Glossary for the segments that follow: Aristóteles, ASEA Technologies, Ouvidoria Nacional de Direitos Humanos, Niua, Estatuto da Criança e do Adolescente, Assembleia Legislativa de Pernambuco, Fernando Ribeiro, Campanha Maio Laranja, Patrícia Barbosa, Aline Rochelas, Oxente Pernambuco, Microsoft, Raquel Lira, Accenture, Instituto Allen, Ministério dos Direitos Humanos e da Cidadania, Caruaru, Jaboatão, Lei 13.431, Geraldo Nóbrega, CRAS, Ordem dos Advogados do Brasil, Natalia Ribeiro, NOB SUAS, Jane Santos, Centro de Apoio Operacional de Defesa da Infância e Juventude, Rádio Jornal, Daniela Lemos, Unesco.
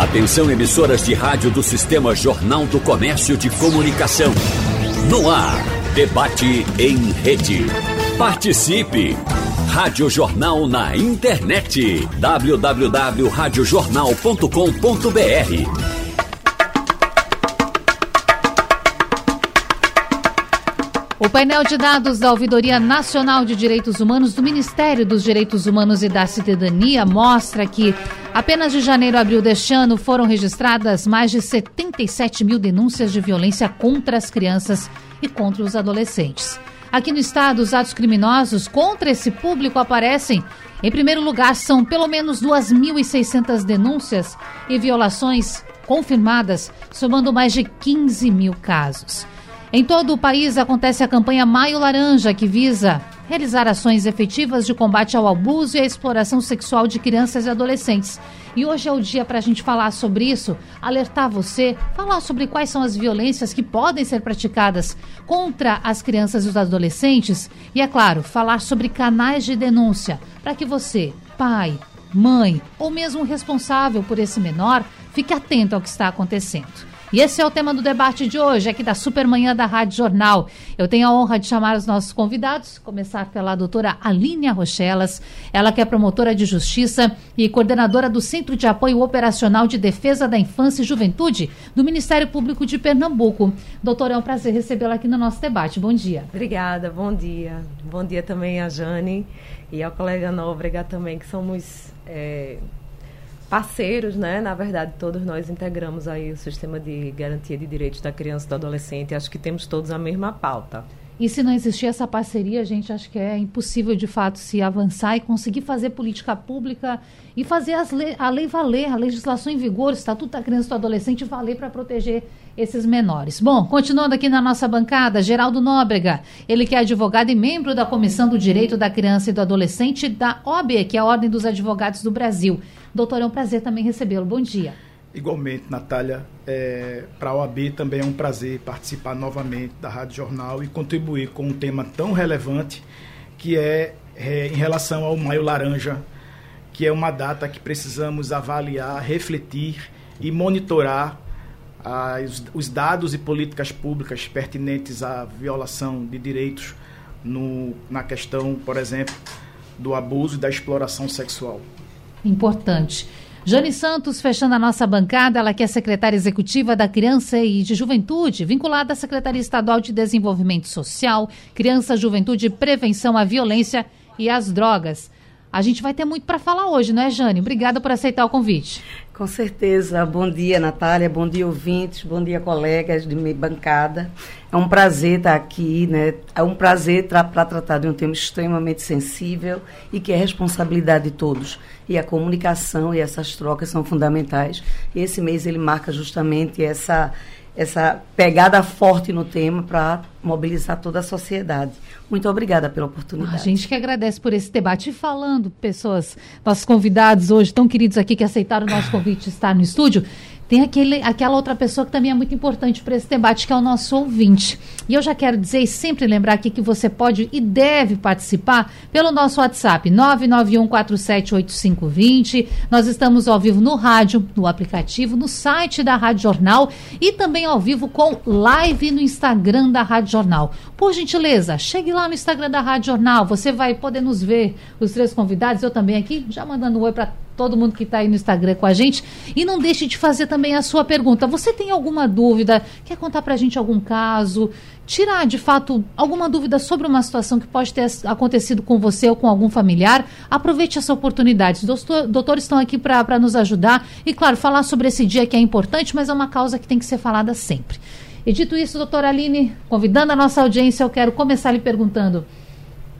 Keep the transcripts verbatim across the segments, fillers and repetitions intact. Atenção, emissoras de rádio do Sistema Jornal do Comércio de Comunicação. No ar, debate em rede. Participe! Rádio Jornal na internet. w w w ponto rádio jornal ponto com ponto b r. O painel de dados da Ouvidoria Nacional de Direitos Humanos do Ministério dos Direitos Humanos e da Cidadania mostra que apenas de janeiro a abril deste ano foram registradas mais de setenta e sete mil denúncias de violência contra as crianças e contra os adolescentes. Aqui no estado, os atos criminosos contra esse público aparecem. Em primeiro lugar, são pelo menos duas mil e seiscentas denúncias e violações confirmadas, somando mais de quinze mil casos. Em todo o país acontece a campanha Maio Laranja, que visa realizar ações efetivas de combate ao abuso e à exploração sexual de crianças e adolescentes. E hoje é o dia para a gente falar sobre isso, alertar você, falar sobre quais são as violências que podem ser praticadas contra as crianças e os adolescentes. E, é claro, falar sobre canais de denúncia, para que você, pai, mãe ou mesmo responsável por esse menor, fique atento ao que está acontecendo. E esse é o tema do debate de hoje, aqui da Supermanhã da Rádio Jornal. Eu tenho a honra de chamar os nossos convidados, começar pela doutora Aline Rochelas, ela que é promotora de justiça e coordenadora do Centro de Apoio Operacional de Defesa da Infância e Juventude do Ministério Público de Pernambuco. Doutora, é um prazer recebê-la aqui no nosso debate. Bom dia. Obrigada, bom dia. Bom dia também a Jane e ao colega Nóbrega também, que somos... É... parceiros, né? Na verdade, todos nós integramos aí o Sistema de Garantia de Direitos da Criança e do Adolescente. Acho que temos todos a mesma pauta. E se não existir essa parceria, gente, acho que é impossível, de fato, se avançar e conseguir fazer política pública e fazer as le- a lei valer, a legislação em vigor, o Estatuto da Criança e do Adolescente valer para proteger esses menores. Bom, continuando aqui na nossa bancada, Geraldo Nóbrega, ele que é advogado e membro da Comissão do Direito da Criança e do Adolescente da O A B, que é a Ordem dos Advogados do Brasil. Doutor, é um prazer também recebê-lo. Bom dia. Igualmente, Natália, é, para a O A B também é um prazer participar novamente da Rádio Jornal e contribuir com um tema tão relevante que é, é em relação ao Maio Laranja, que é uma data que precisamos avaliar, refletir e monitorar ah, os, os dados e políticas públicas pertinentes à violação de direitos no, na questão, por exemplo, do abuso e da exploração sexual. Importante. Jane Santos, fechando a nossa bancada, ela que é secretária executiva da Criança e de Juventude, vinculada à Secretaria Estadual de Desenvolvimento Social, Criança, Juventude e Prevenção à Violência e às Drogas. A gente vai ter muito para falar hoje, não é, Jane? Obrigada por aceitar o convite. Com certeza. Bom dia, Natália. Bom dia, ouvintes. Bom dia, colegas de minha bancada. É um prazer estar aqui, né? É um prazer tra- para tratar de um tema extremamente sensível e que é responsabilidade de todos. E a comunicação e essas trocas são fundamentais. E esse mês ele marca justamente essa... essa pegada forte no tema para mobilizar toda a sociedade. Muito obrigada pela oportunidade. A gente que agradece por esse debate. E falando, pessoas, nossos convidados hoje, tão queridos aqui, que aceitaram o nosso convite de estar no estúdio, tem aquele, aquela outra pessoa que também é muito importante para esse debate, que é o nosso ouvinte. E eu já quero dizer e sempre lembrar aqui que você pode e deve participar pelo nosso WhatsApp, nove nove um quatro sete oito cinco dois zero. Nós estamos ao vivo no rádio, no aplicativo, no site da Rádio Jornal e também ao vivo com live no Instagram da Rádio Jornal. Por gentileza, chegue lá no Instagram da Rádio Jornal, você vai poder nos ver, os três convidados, eu também aqui, já mandando um oi para todo mundo que está aí no Instagram com a gente. E não deixe de fazer também a sua pergunta. Você tem alguma dúvida? Quer contar para a gente algum caso? Tirar, de fato, alguma dúvida sobre uma situação que pode ter acontecido com você ou com algum familiar? Aproveite essa oportunidade. Os doutores estão aqui para nos ajudar. E, claro, falar sobre esse dia que é importante, mas é uma causa que tem que ser falada sempre. E dito isso, doutora Aline, convidando a nossa audiência, eu quero começar lhe perguntando...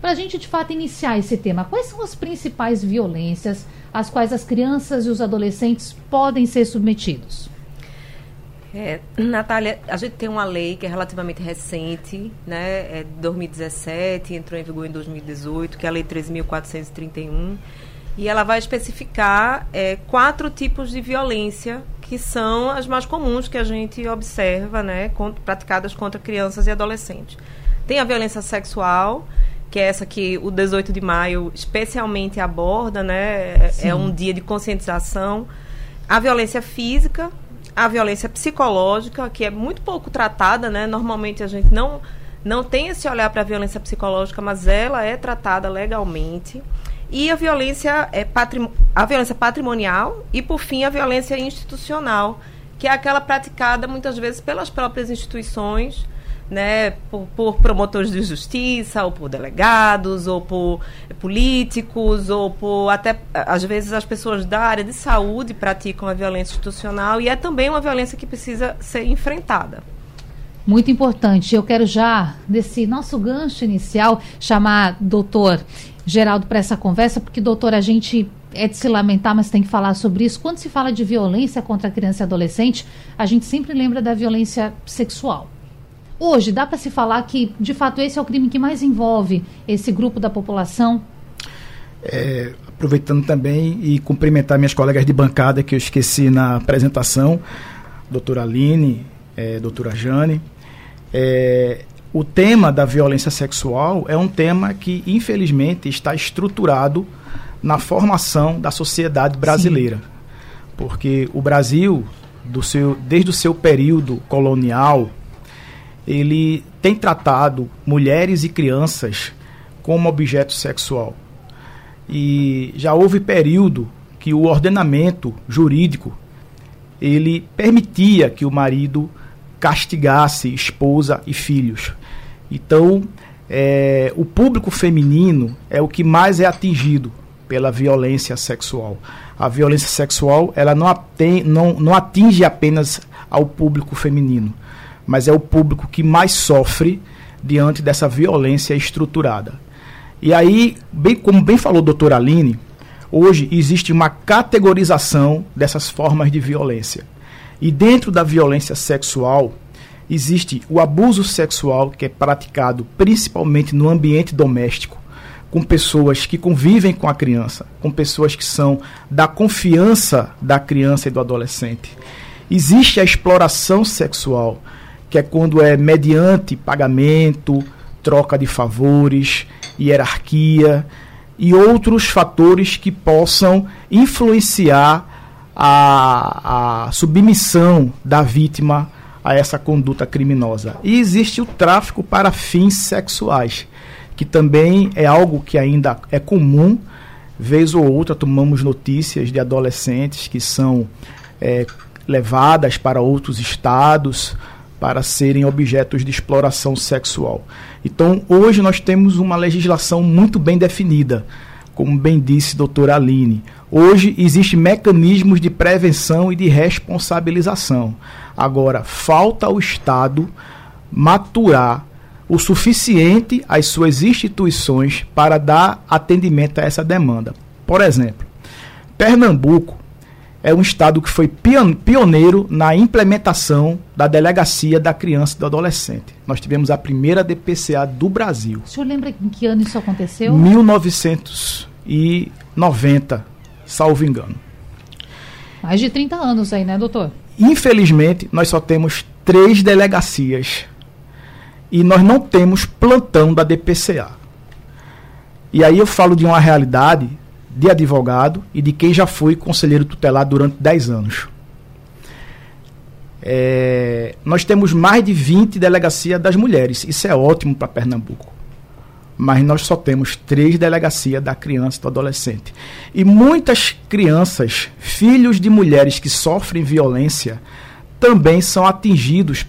Para a gente, de fato, iniciar esse tema, quais são as principais violências às quais as crianças e os adolescentes podem ser submetidos? É, Natália, a gente tem uma lei que é relativamente recente, né? É de dois mil e dezessete, entrou em vigor em dois mil e dezoito, que é a Lei treze mil quatrocentos e trinta e um, e ela vai especificar é, quatro tipos de violência que são as mais comuns que a gente observa, né? Contra, praticadas contra crianças e adolescentes. Tem a violência sexual, que é essa que o dezoito de maio especialmente aborda, né? Sim. É um dia de conscientização a violência física, a violência psicológica, que é muito pouco tratada, né? Normalmente a gente não, não tem esse olhar para a violência psicológica, mas ela é tratada legalmente. E a violência, é, patrim- a violência patrimonial e, por fim, a violência institucional, que é aquela praticada muitas vezes pelas próprias instituições, né, por, por promotores de justiça, ou por delegados, ou por políticos, ou por até, às vezes, as pessoas da área de saúde praticam a violência institucional, e é também uma violência que precisa ser enfrentada. Muito importante. Eu quero já, nesse nosso gancho inicial, chamar doutor Geraldo para essa conversa, porque, doutor, a gente é de se lamentar, mas tem que falar sobre isso. Quando se fala de violência contra criança e adolescente, a gente sempre lembra da violência sexual. Hoje, dá para se falar que, de fato, esse é o crime que mais envolve esse grupo da população? É, aproveitando também e cumprimentar minhas colegas de bancada, que eu esqueci na apresentação, doutora Aline, é, doutora Jane. É, o tema da violência sexual é um tema que, infelizmente, está estruturado na formação da sociedade brasileira. Sim. Porque o Brasil, do seu, desde o seu período colonial, ele tem tratado mulheres e crianças como objeto sexual. E já houve período que o ordenamento jurídico, ele permitia que o marido castigasse esposa e filhos. Então, é, o público feminino é o que mais é atingido pela violência sexual. A violência sexual, ela não, aten- não, não atinge apenas ao público feminino, mas é o público que mais sofre diante dessa violência estruturada. E aí, bem, como bem falou a doutora Aline, hoje existe uma categorização dessas formas de violência. E dentro da violência sexual, existe o abuso sexual, que é praticado principalmente no ambiente doméstico, com pessoas que convivem com a criança, com pessoas que são da confiança da criança e do adolescente. Existe a exploração sexual, que é quando é mediante pagamento, troca de favores, hierarquia e outros fatores que possam influenciar a, a submissão da vítima a essa conduta criminosa. E existe o tráfico para fins sexuais, que também é algo que ainda é comum. Vez ou outra, tomamos notícias de adolescentes que são é, levadas para outros estados, para serem objetos de exploração sexual. Então, hoje nós temos uma legislação muito bem definida, como bem disse a doutora Aline. Hoje existem mecanismos de prevenção e de responsabilização. Agora, falta ao Estado maturar o suficiente às suas instituições para dar atendimento a essa demanda. Por exemplo, Pernambuco é um estado que foi pioneiro na implementação da delegacia da criança e do adolescente. Nós tivemos a primeira D P C A do Brasil. O senhor lembra em que ano isso aconteceu? mil novecentos e noventa, salvo engano. Mais de trinta anos aí, né, doutor? Infelizmente, nós só temos três delegacias e nós não temos plantão da D P C A. E aí eu falo de uma realidade de advogado e de quem já foi conselheiro tutelar durante dez anos. É, nós temos mais de vinte delegacias das mulheres, isso é ótimo para Pernambuco, mas nós só temos três delegacias da criança e do adolescente. E muitas crianças, filhos de mulheres que sofrem violência, também são atingidos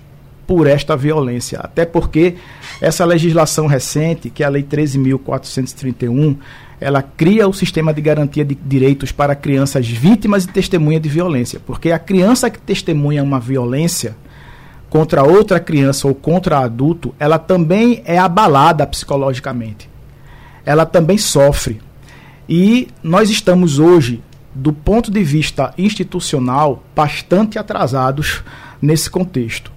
por esta violência, até porque essa legislação recente, que é a Lei treze mil quatrocentos e trinta e um, ela cria o sistema de garantia de direitos para crianças vítimas e testemunha de violência, porque a criança que testemunha uma violência contra outra criança ou contra adulto, ela também é abalada psicologicamente, ela também sofre. E nós estamos hoje, do ponto de vista institucional, bastante atrasados nesse contexto.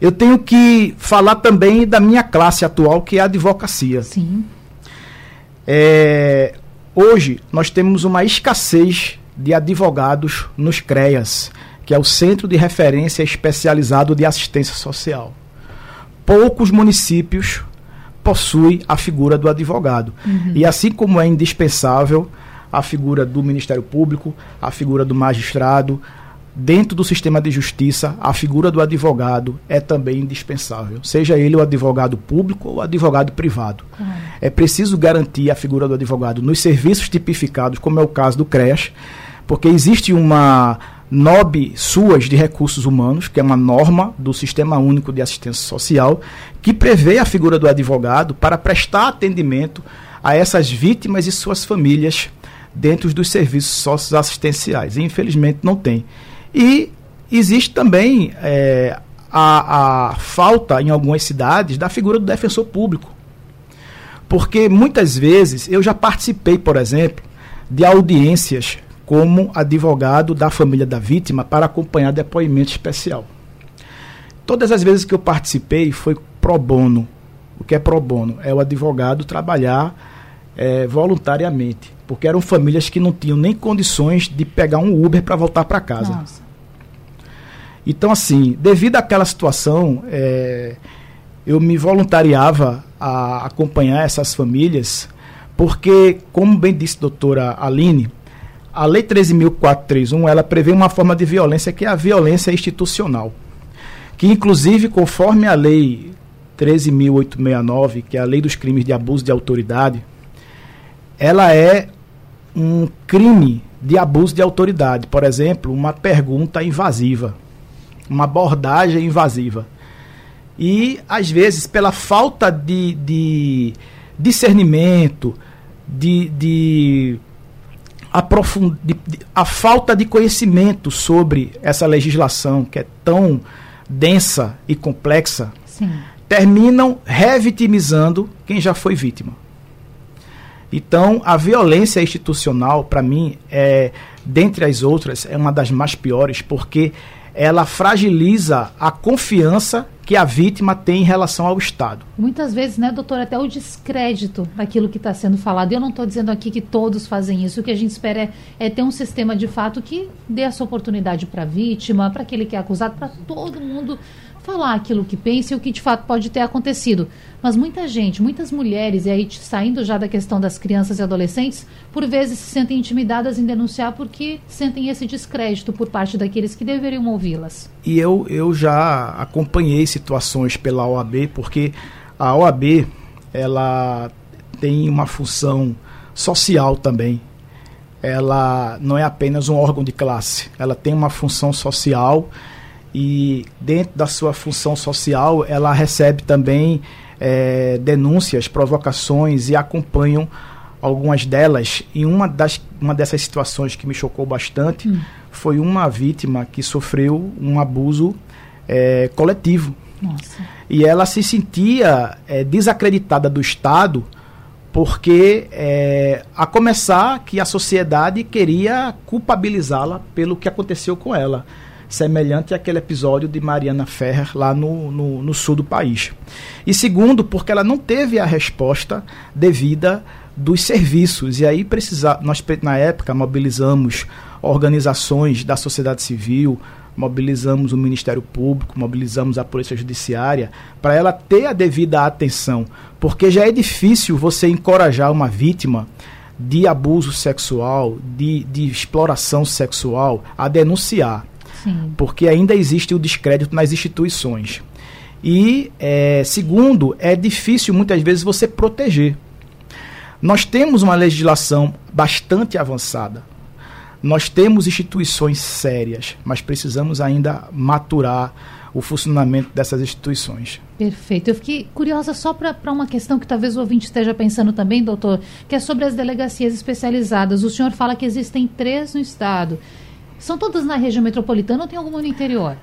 Eu tenho que falar também da minha classe atual, que é a advocacia. Sim. É, hoje nós temos uma escassez de advogados nos CREAS, que é o Centro de Referência Especializado de Assistência Social. Poucos municípios possuem a figura do advogado. Uhum. E assim como é indispensável a figura do Ministério Público, a figura do magistrado. Dentro do sistema de justiça, a figura do advogado é também indispensável, seja ele o advogado público ou o advogado privado. Uhum. É preciso garantir a figura do advogado nos serviços tipificados, como é o caso do CRAS, porque existe uma N O B SUAS de recursos humanos, que é uma norma do Sistema Único de Assistência Social, que prevê a figura do advogado para prestar atendimento a essas vítimas e suas famílias dentro dos serviços socioassistenciais. E, infelizmente, não tem. E existe também é, a, a falta, em algumas cidades, da figura do defensor público. Porque, muitas vezes, eu já participei, por exemplo, de audiências como advogado da família da vítima para acompanhar depoimento especial. Todas as vezes que eu participei foi pro bono. O que é pro bono? É o advogado trabalhar é, voluntariamente. Porque eram famílias que não tinham nem condições de pegar um Uber para voltar para casa. Nossa. Então, assim, devido àquela situação, é, eu me voluntariava a acompanhar essas famílias, porque, como bem disse a doutora Aline, a Lei treze mil quatrocentos e trinta e um, ela prevê uma forma de violência que é a violência institucional, que, inclusive, conforme a Lei treze mil oitocentos e sessenta e nove, que é a Lei dos Crimes de Abuso de Autoridade, ela é um crime de abuso de autoridade. Por exemplo, uma pergunta invasiva, uma abordagem invasiva. E, às vezes, pela falta de, de discernimento, de, de, aprofund... de, de a falta de conhecimento sobre essa legislação, que é tão densa e complexa, sim, terminam revitimizando quem já foi vítima. Então, a violência institucional, para mim, é, dentre as outras, é uma das mais piores, porque ela fragiliza a confiança que a vítima tem em relação ao Estado. Muitas vezes, né, doutora, até o descrédito daquilo que está sendo falado. Eu não estou dizendo aqui que todos fazem isso. O que a gente espera é, é ter um sistema, de fato, que dê essa oportunidade para a vítima, para aquele que é acusado, para todo mundo falar aquilo que pensa e o que de fato pode ter acontecido. Mas muita gente, muitas mulheres, e aí saindo já da questão das crianças e adolescentes, por vezes se sentem intimidadas em denunciar porque sentem esse descrédito por parte daqueles que deveriam ouvi-las. E eu, eu já acompanhei situações pela O A B, porque a O A B, ela tem uma função social também. Ela não é apenas um órgão de classe, ela tem uma função social. E dentro da sua função social, ela recebe também é, denúncias, provocações, e acompanham algumas delas. E uma, das, uma dessas situações que me chocou bastante hum. foi uma vítima que sofreu um abuso é, coletivo. Nossa. E ela se sentia é, desacreditada do Estado, porque é, a começar que a sociedade queria culpabilizá-la pelo que aconteceu com ela, semelhante àquele episódio de Mariana Ferrer lá no, no, no sul do país. E segundo, porque ela não teve a resposta devida dos serviços. E aí precisa, nós, na época, mobilizamos organizações da sociedade civil, mobilizamos o Ministério Público, mobilizamos a Polícia Judiciária, para ela ter a devida atenção. Porque já é difícil você encorajar uma vítima de abuso sexual, de, de exploração sexual, a denunciar. Sim. Porque ainda existe o descrédito nas instituições. E, é, segundo, é difícil muitas vezes você proteger. Nós temos uma legislação bastante avançada. Nós temos instituições sérias, mas precisamos ainda maturar o funcionamento dessas instituições. Perfeito. Eu fiquei curiosa só para uma questão que talvez o ouvinte esteja pensando também, doutor, que é sobre as delegacias especializadas. O senhor fala que existem três no Estado. São todas na região metropolitana ou tem alguma no interior?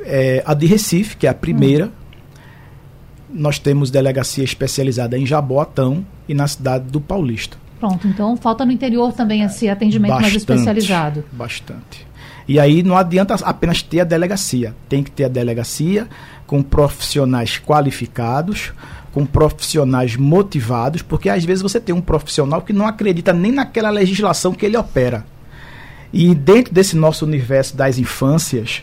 É, a de Recife, que é a primeira. Hum. Nós temos delegacia especializada em Jaboatão e na cidade do Paulista. Pronto, então falta no interior também esse atendimento bastante, mais especializado. Bastante. E aí não adianta apenas ter a delegacia. Tem que ter a delegacia com profissionais qualificados, com profissionais motivados, porque às vezes você tem um profissional que não acredita nem naquela legislação que ele opera. E dentro desse nosso universo das infâncias,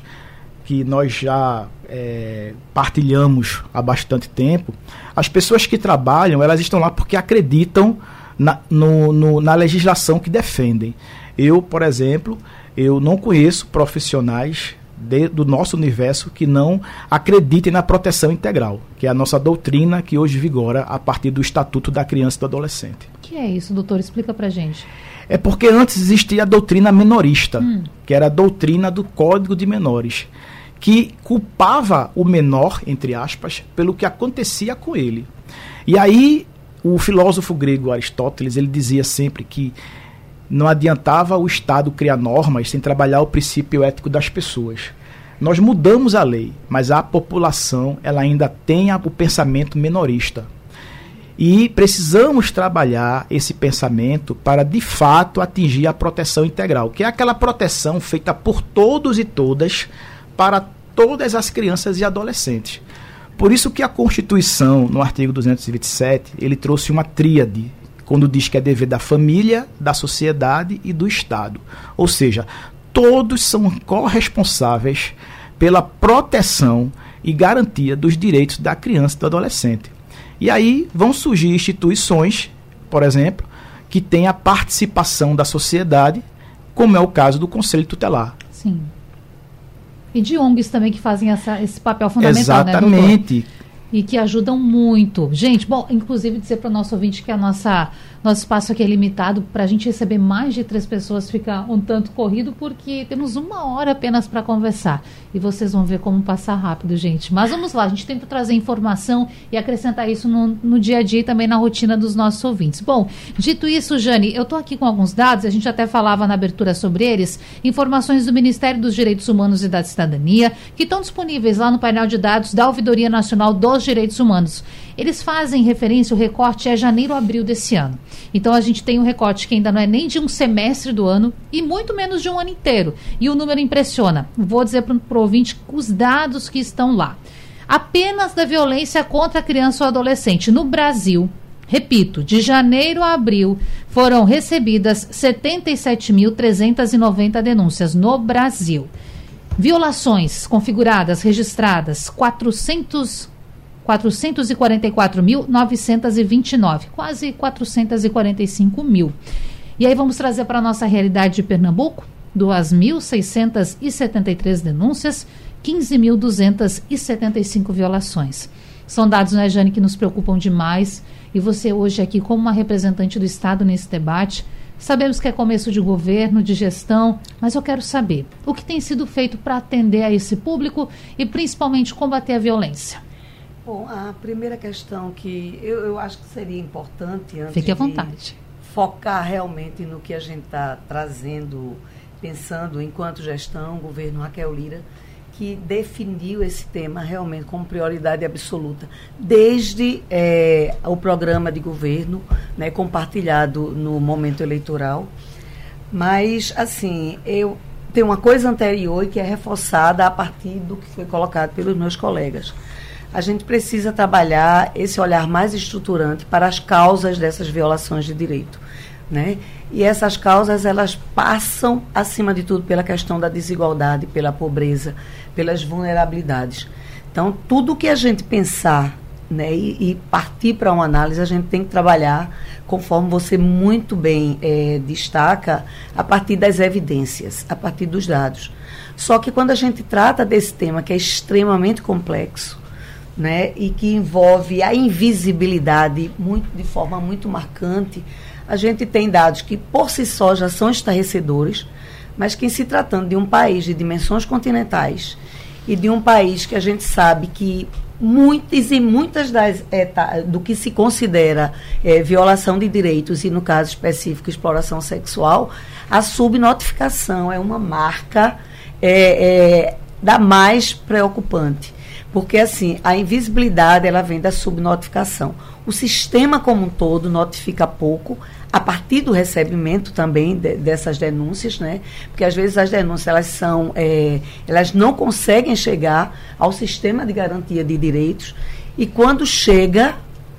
que nós já é, partilhamos há bastante tempo, as pessoas que trabalham, elas estão lá porque acreditam na, no, no, na legislação que defendem. Eu, por exemplo, eu não conheço profissionais de, do nosso universo que não acreditem na proteção integral, que é a nossa doutrina que hoje vigora a partir do Estatuto da Criança e do Adolescente. O que é isso, doutor? Explica pra gente. É porque antes existia a doutrina menorista, hum. que era a doutrina do Código de Menores, que culpava o menor, entre aspas, pelo que acontecia com ele. E aí, o filósofo grego Aristóteles, ele dizia sempre que não adiantava o Estado criar normas sem trabalhar o princípio ético das pessoas. Nós mudamos a lei, mas a população ela ainda tem o pensamento menorista. E precisamos trabalhar esse pensamento para, de fato, atingir a proteção integral, que é aquela proteção feita por todos e todas para todas as crianças e adolescentes. Por isso que a Constituição, no artigo duzentos e vinte e sete, ele trouxe uma tríade, quando diz que é dever da família, da sociedade e do Estado. Ou seja, todos são corresponsáveis pela proteção e garantia dos direitos da criança e do adolescente. E aí vão surgir instituições, por exemplo, que têm a participação da sociedade, como é o caso do Conselho Tutelar. Sim. E de O N Gs também que fazem essa, esse papel fundamental. Exatamente. Né, e que ajudam muito. Gente, bom, inclusive dizer para o nosso ouvinte que a nossa, nosso espaço aqui é limitado, para a gente receber mais de três pessoas fica um tanto corrido, porque temos uma hora apenas para conversar. E vocês vão ver como passar rápido, gente. Mas vamos lá, a gente tenta trazer informação e acrescentar isso no, no dia a dia e também na rotina dos nossos ouvintes. Bom, dito isso, Jane, eu estou aqui com alguns dados, a gente até falava na abertura sobre eles, informações do Ministério dos Direitos Humanos e da Cidadania, que estão disponíveis lá no painel de dados da Ouvidoria Nacional dos Direitos Humanos. Eles fazem referência, o recorte é janeiro, abril desse ano. Então a gente tem um recorte que ainda não é nem de um semestre do ano e muito menos de um ano inteiro. E o número impressiona. Vou dizer para o ouvinte os dados que estão lá. Apenas da violência contra a criança ou adolescente no Brasil, repito, de janeiro a abril, foram recebidas setenta e sete mil trezentos e noventa denúncias no Brasil. Violações configuradas, registradas, quatrocentos e quarenta e quatro mil novecentos e vinte e nove, quase quatrocentos e quarenta e cinco mil. E aí vamos trazer para a nossa realidade de Pernambuco, duas mil seiscentos e setenta e três denúncias, quinze mil duzentos e setenta e cinco violações. São dados, né, Jane, que nos preocupam demais. E você hoje aqui, como uma representante do Estado nesse debate, sabemos que é começo de governo, de gestão, mas eu quero saber o que tem sido feito para atender a esse público e principalmente combater a violência. Bom, a primeira questão que eu, eu acho que seria importante antes Fique à vontade. de focar realmente no que a gente está trazendo, pensando enquanto gestão, governo Raquel Lira, que definiu esse tema realmente como prioridade absoluta, desde é, o programa de governo, né, compartilhado no momento eleitoral. Mas, assim, eu tenho uma coisa anterior que é reforçada a partir do que foi colocado pelos meus colegas. A gente precisa trabalhar esse olhar mais estruturante para as causas dessas violações de direito, né? E essas causas, elas passam, acima de tudo, pela questão da desigualdade, pela pobreza, pelas vulnerabilidades. Então, tudo que a gente pensar, né, e, e partir para uma análise, a gente tem que trabalhar, conforme você muito bem é, destaca, a partir das evidências, a partir dos dados. Só que quando a gente trata desse tema, que é extremamente complexo, né, e que envolve a invisibilidade muito, de forma muito marcante, a gente tem dados que por si só já são estarrecedores, mas que, se tratando de um país de dimensões continentais e de um país que a gente sabe que muitas e muitas das é, do que se considera é, violação de direitos, e no caso específico exploração sexual, a subnotificação é uma marca é, é, da mais preocupante. Porque, assim, a invisibilidade, ela vem da subnotificação. O sistema como um todo notifica pouco, a partir do recebimento também de, dessas denúncias, né? Porque, às vezes, as denúncias, elas são, é, elas não conseguem chegar ao sistema de garantia de direitos, e quando chega,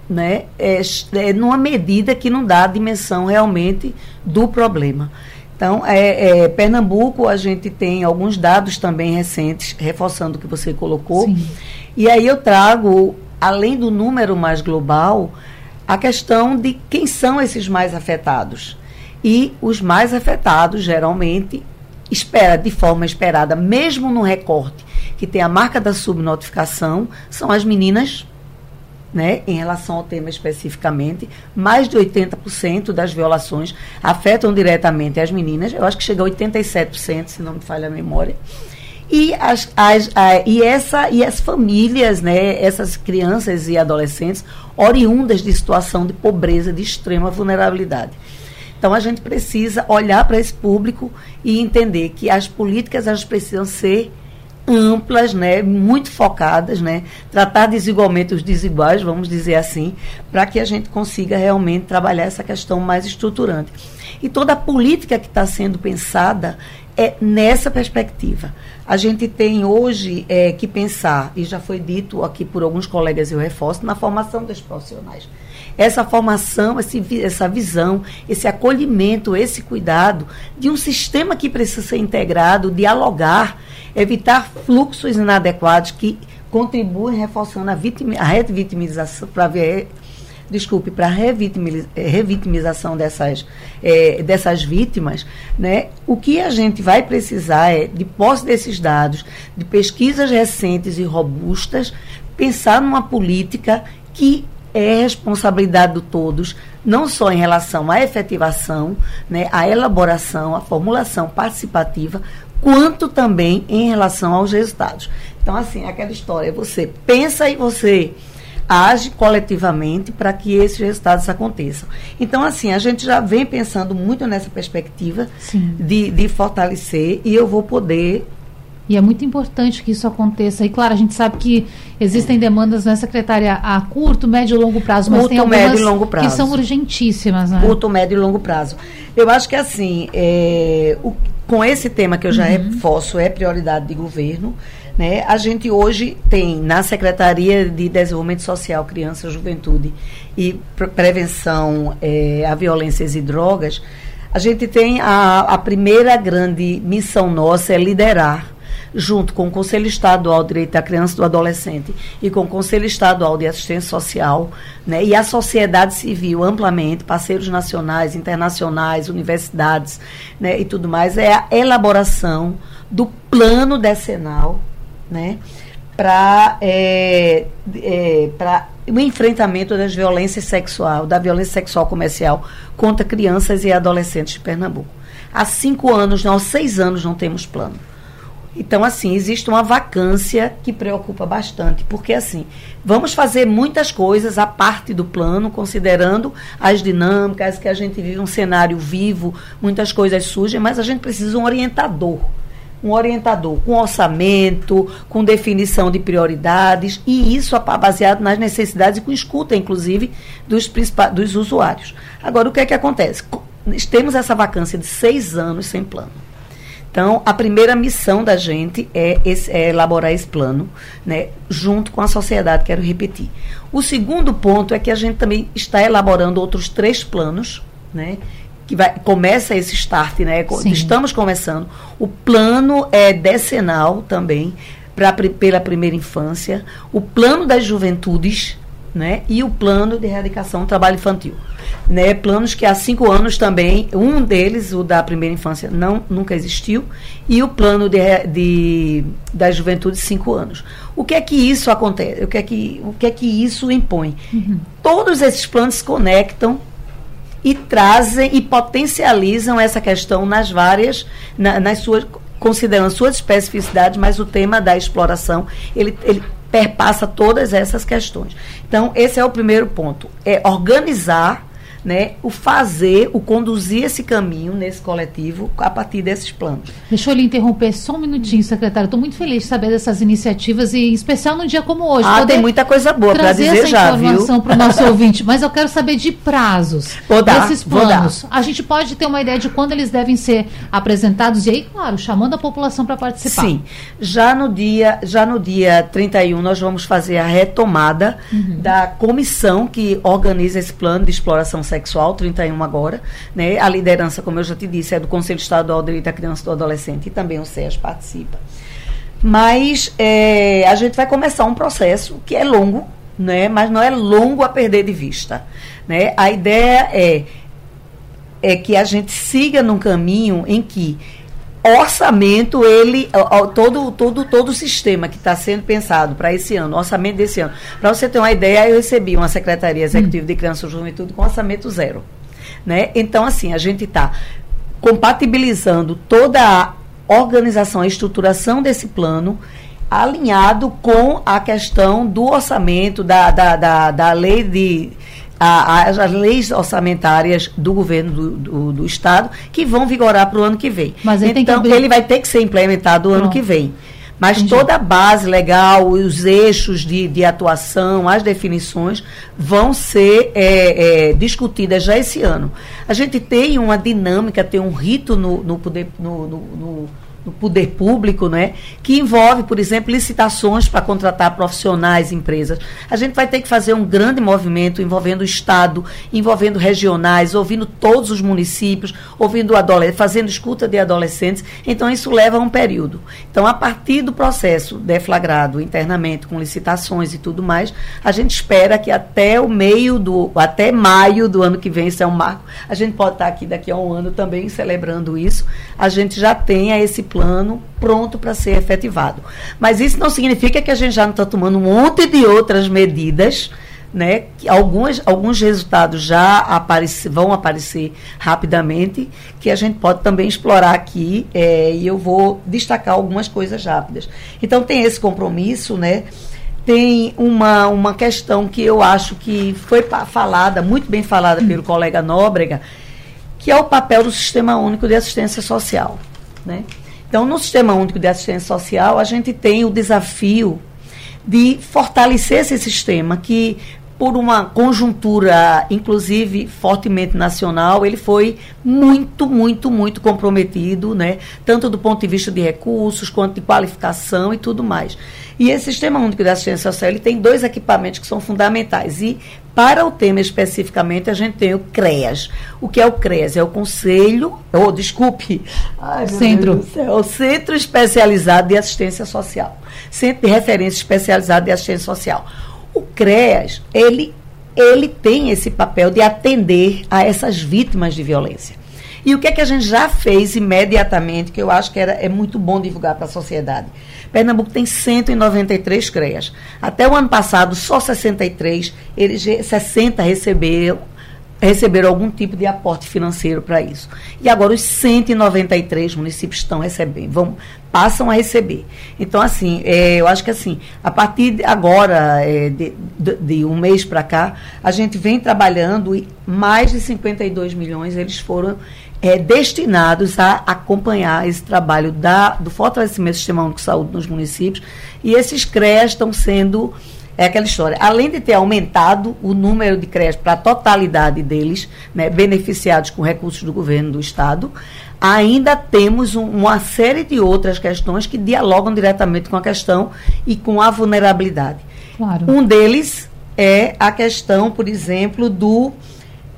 né, é, é numa medida que não dá a dimensão realmente do problema. Então, é, é, Pernambuco, a gente tem alguns dados também recentes, reforçando o que você colocou. Sim. E aí eu trago, além do número mais global, a questão de quem são esses mais afetados. E os mais afetados, geralmente, espera, de forma esperada, mesmo no recorte, que tem a marca da subnotificação, são as meninas, né, em relação ao tema especificamente. Mais de oitenta por cento das violações afetam diretamente as meninas, eu acho que chega a oitenta e sete por cento, se não me falha a memória. E, as, as, a, e, essa, e as famílias, né, essas crianças e adolescentes oriundas de situação de pobreza, de extrema vulnerabilidade. Então, a gente precisa olhar para esse público e entender que as políticas elas precisam ser amplas, né, muito focadas, né, tratar desigualmente os desiguais, vamos dizer assim, para que a gente consiga realmente trabalhar essa questão mais estruturante. E toda a política que está sendo pensada é nessa perspectiva. A gente tem hoje é, que pensar, e já foi dito aqui por alguns colegas, eu reforço, na formação dos profissionais. Essa formação, esse, essa visão, esse acolhimento, esse cuidado de um sistema que precisa ser integrado, dialogar, evitar fluxos inadequados que contribuem reforçando a, vitim, a revitimização, para ver... desculpe, para a revitimização dessas, é, dessas vítimas, né? O que a gente vai precisar é, de posse desses dados, de pesquisas recentes e robustas, pensar numa política que é responsabilidade de todos, não só em relação à efetivação, né, à elaboração, à formulação participativa, quanto também em relação aos resultados. Então, assim, aquela história, você pensa e você... age coletivamente para que esses resultados aconteçam. Então, assim, a gente já vem pensando muito nessa perspectiva de, de fortalecer, e eu vou poder... E é muito importante que isso aconteça. E, claro, a gente sabe que existem demandas, né, secretária, a curto, médio e longo prazo, mas curto, tem algumas longo prazo. Que são urgentíssimas, né? Curto, médio e longo prazo. Eu acho que, assim, é, o, com esse tema que eu já uhum. reforço, é prioridade de governo, né? A gente hoje tem na Secretaria de Desenvolvimento Social, Criança, Juventude e Prevenção é, a Violências e Drogas, a gente tem a, a primeira grande missão nossa é liderar, junto com o Conselho Estadual de Direito da Criança e do Adolescente e com o Conselho Estadual de Assistência Social, né, e a sociedade civil amplamente, parceiros nacionais, internacionais, universidades, né, e tudo mais, é a elaboração do plano decenal, né, para é, é, o enfrentamento das violências sexual, da violência sexual comercial contra crianças e adolescentes de Pernambuco. Há cinco anos, não, há seis anos não temos plano. Então, assim, existe uma vacância que preocupa bastante, porque, assim, vamos fazer muitas coisas à parte do plano, considerando as dinâmicas que a gente vive, um cenário vivo, muitas coisas surgem, mas a gente precisa de um orientador. Um orientador com orçamento, com definição de prioridades, e isso baseado nas necessidades e com escuta, inclusive, dos, principais, dos usuários. Agora, o que é que acontece? Temos essa vacância de seis anos sem plano. Então, a primeira missão da gente é, esse, é elaborar esse plano, né, junto com a sociedade, quero repetir. O segundo ponto é que a gente também está elaborando outros três planos, né, que vai, começa esse start, né? Sim. Estamos começando. O plano é decenal também, pra, pela primeira infância, o plano das juventudes, né, e o plano de erradicação do trabalho infantil. Né, planos que há cinco anos também, um deles, o da primeira infância, não, nunca existiu, e o plano de, de, da juventude de cinco anos. O que é que isso acontece? O que é que, o que, é que isso impõe? Uhum. Todos esses planos se conectam e trazem e potencializam essa questão nas várias, na, nas suas, considerando suas especificidades, mas o tema da exploração, ele, ele perpassa todas essas questões. Então, esse é o primeiro ponto, é organizar, né, o fazer, o conduzir esse caminho nesse coletivo a partir desses planos. Deixa eu lhe interromper só um minutinho, secretária. Estou muito feliz de saber dessas iniciativas, e em especial num dia como hoje. Ah, tem muita coisa boa para dizer já, viu? Trazer essa informação para o nosso ouvinte, mas eu quero saber de prazos desses planos. A gente pode ter uma ideia de quando eles devem ser apresentados e aí, claro, chamando a população para participar. Sim, já no dia, já no dia trinta e um nós vamos fazer a retomada uhum. da comissão que organiza esse plano de exploração sexual, trinta e um agora, né? A liderança, como eu já te disse, é do Conselho Estadual de Direito da Criança e do Adolescente, e também o C E A S participa. Mas é, a gente vai começar um processo que é longo, né, mas não é longo a perder de vista, né? A ideia é, é que a gente siga num caminho em que orçamento, ele, todo, todo, todo o sistema que está sendo pensado para esse ano, orçamento desse ano, para você ter uma ideia, eu recebi uma Secretaria Executiva hum. de Criança e Juventude com orçamento zero, né? Então, assim, a gente está compatibilizando toda a organização, a estruturação desse plano, alinhado com a questão do orçamento, da, da, da, da lei de... A, a, as leis orçamentárias do governo do, do, do Estado, que vão vigorar para o ano que vem. Mas ele então, tem que... ele vai ter que ser implementado o ano que vem. Mas Entendi. Toda a base legal, os eixos de, de atuação, as definições, vão ser é, é, discutidas já esse ano. A gente tem uma dinâmica, tem um rito no, no poder... No, no, no, no poder público, né, que envolve, por exemplo, licitações para contratar profissionais, empresas. A gente vai ter que fazer um grande movimento envolvendo o Estado, envolvendo regionais, ouvindo todos os municípios, ouvindo adolescentes, fazendo escuta de adolescentes. Então, isso leva a um período. Então, a partir do processo deflagrado internamente, com licitações e tudo mais, a gente espera que até o meio do... até maio do ano que vem, isso é um marco, a gente pode estar aqui daqui a um ano também celebrando isso, a gente já tenha esse plano pronto para ser efetivado. Mas isso não significa que a gente já não está tomando um monte de outras medidas, né? Que algumas, alguns resultados já apareci, vão aparecer rapidamente, que a gente pode também explorar aqui, é, e eu vou destacar algumas coisas rápidas. Então, tem esse compromisso, né? Tem uma, uma questão que eu acho que foi falada, muito bem falada pelo colega Nóbrega, que é o papel do Sistema Único de Assistência Social, né? Então, no Sistema Único de Assistência Social, a gente tem o desafio de fortalecer esse sistema que, por uma conjuntura, inclusive, fortemente nacional, ele foi muito, muito, muito comprometido, né? Tanto do ponto de vista de recursos, quanto de qualificação e tudo mais. E esse Sistema Único de Assistência Social, ele tem dois equipamentos que são fundamentais. E, para o tema especificamente, a gente tem o CREAS. O que é o CREAS? É o Conselho... Oh, desculpe. Ai, meu Centro. Deus do céu. O Centro Especializado de Assistência Social. Centro de Referência Especializado de Assistência Social. O CREAS, ele, ele tem esse papel de atender a essas vítimas de violência. E o que é que a gente já fez imediatamente, que eu acho que era, é muito bom divulgar para a sociedade? Pernambuco tem cento e noventa e três CREAS. Até o ano passado, só sessenta e três, eles, sessenta receberam, receberam algum tipo de aporte financeiro para isso. E agora os cento e noventa e três municípios estão recebendo, vão, passam a receber. Então, assim, é, eu acho que assim, a partir de agora, é, de, de, de um mês para cá, a gente vem trabalhando e mais de cinquenta e dois milhões eles foram... É, destinados a acompanhar esse trabalho da, do fortalecimento do Sistema Único de Saúde nos municípios, e esses CREAS estão sendo, é aquela história, além de ter aumentado o número de CREAS para a totalidade deles, né, beneficiados com recursos do governo do Estado, ainda temos um, uma série de outras questões que dialogam diretamente com a questão e com a vulnerabilidade. Claro. Um deles é a questão, por exemplo, do,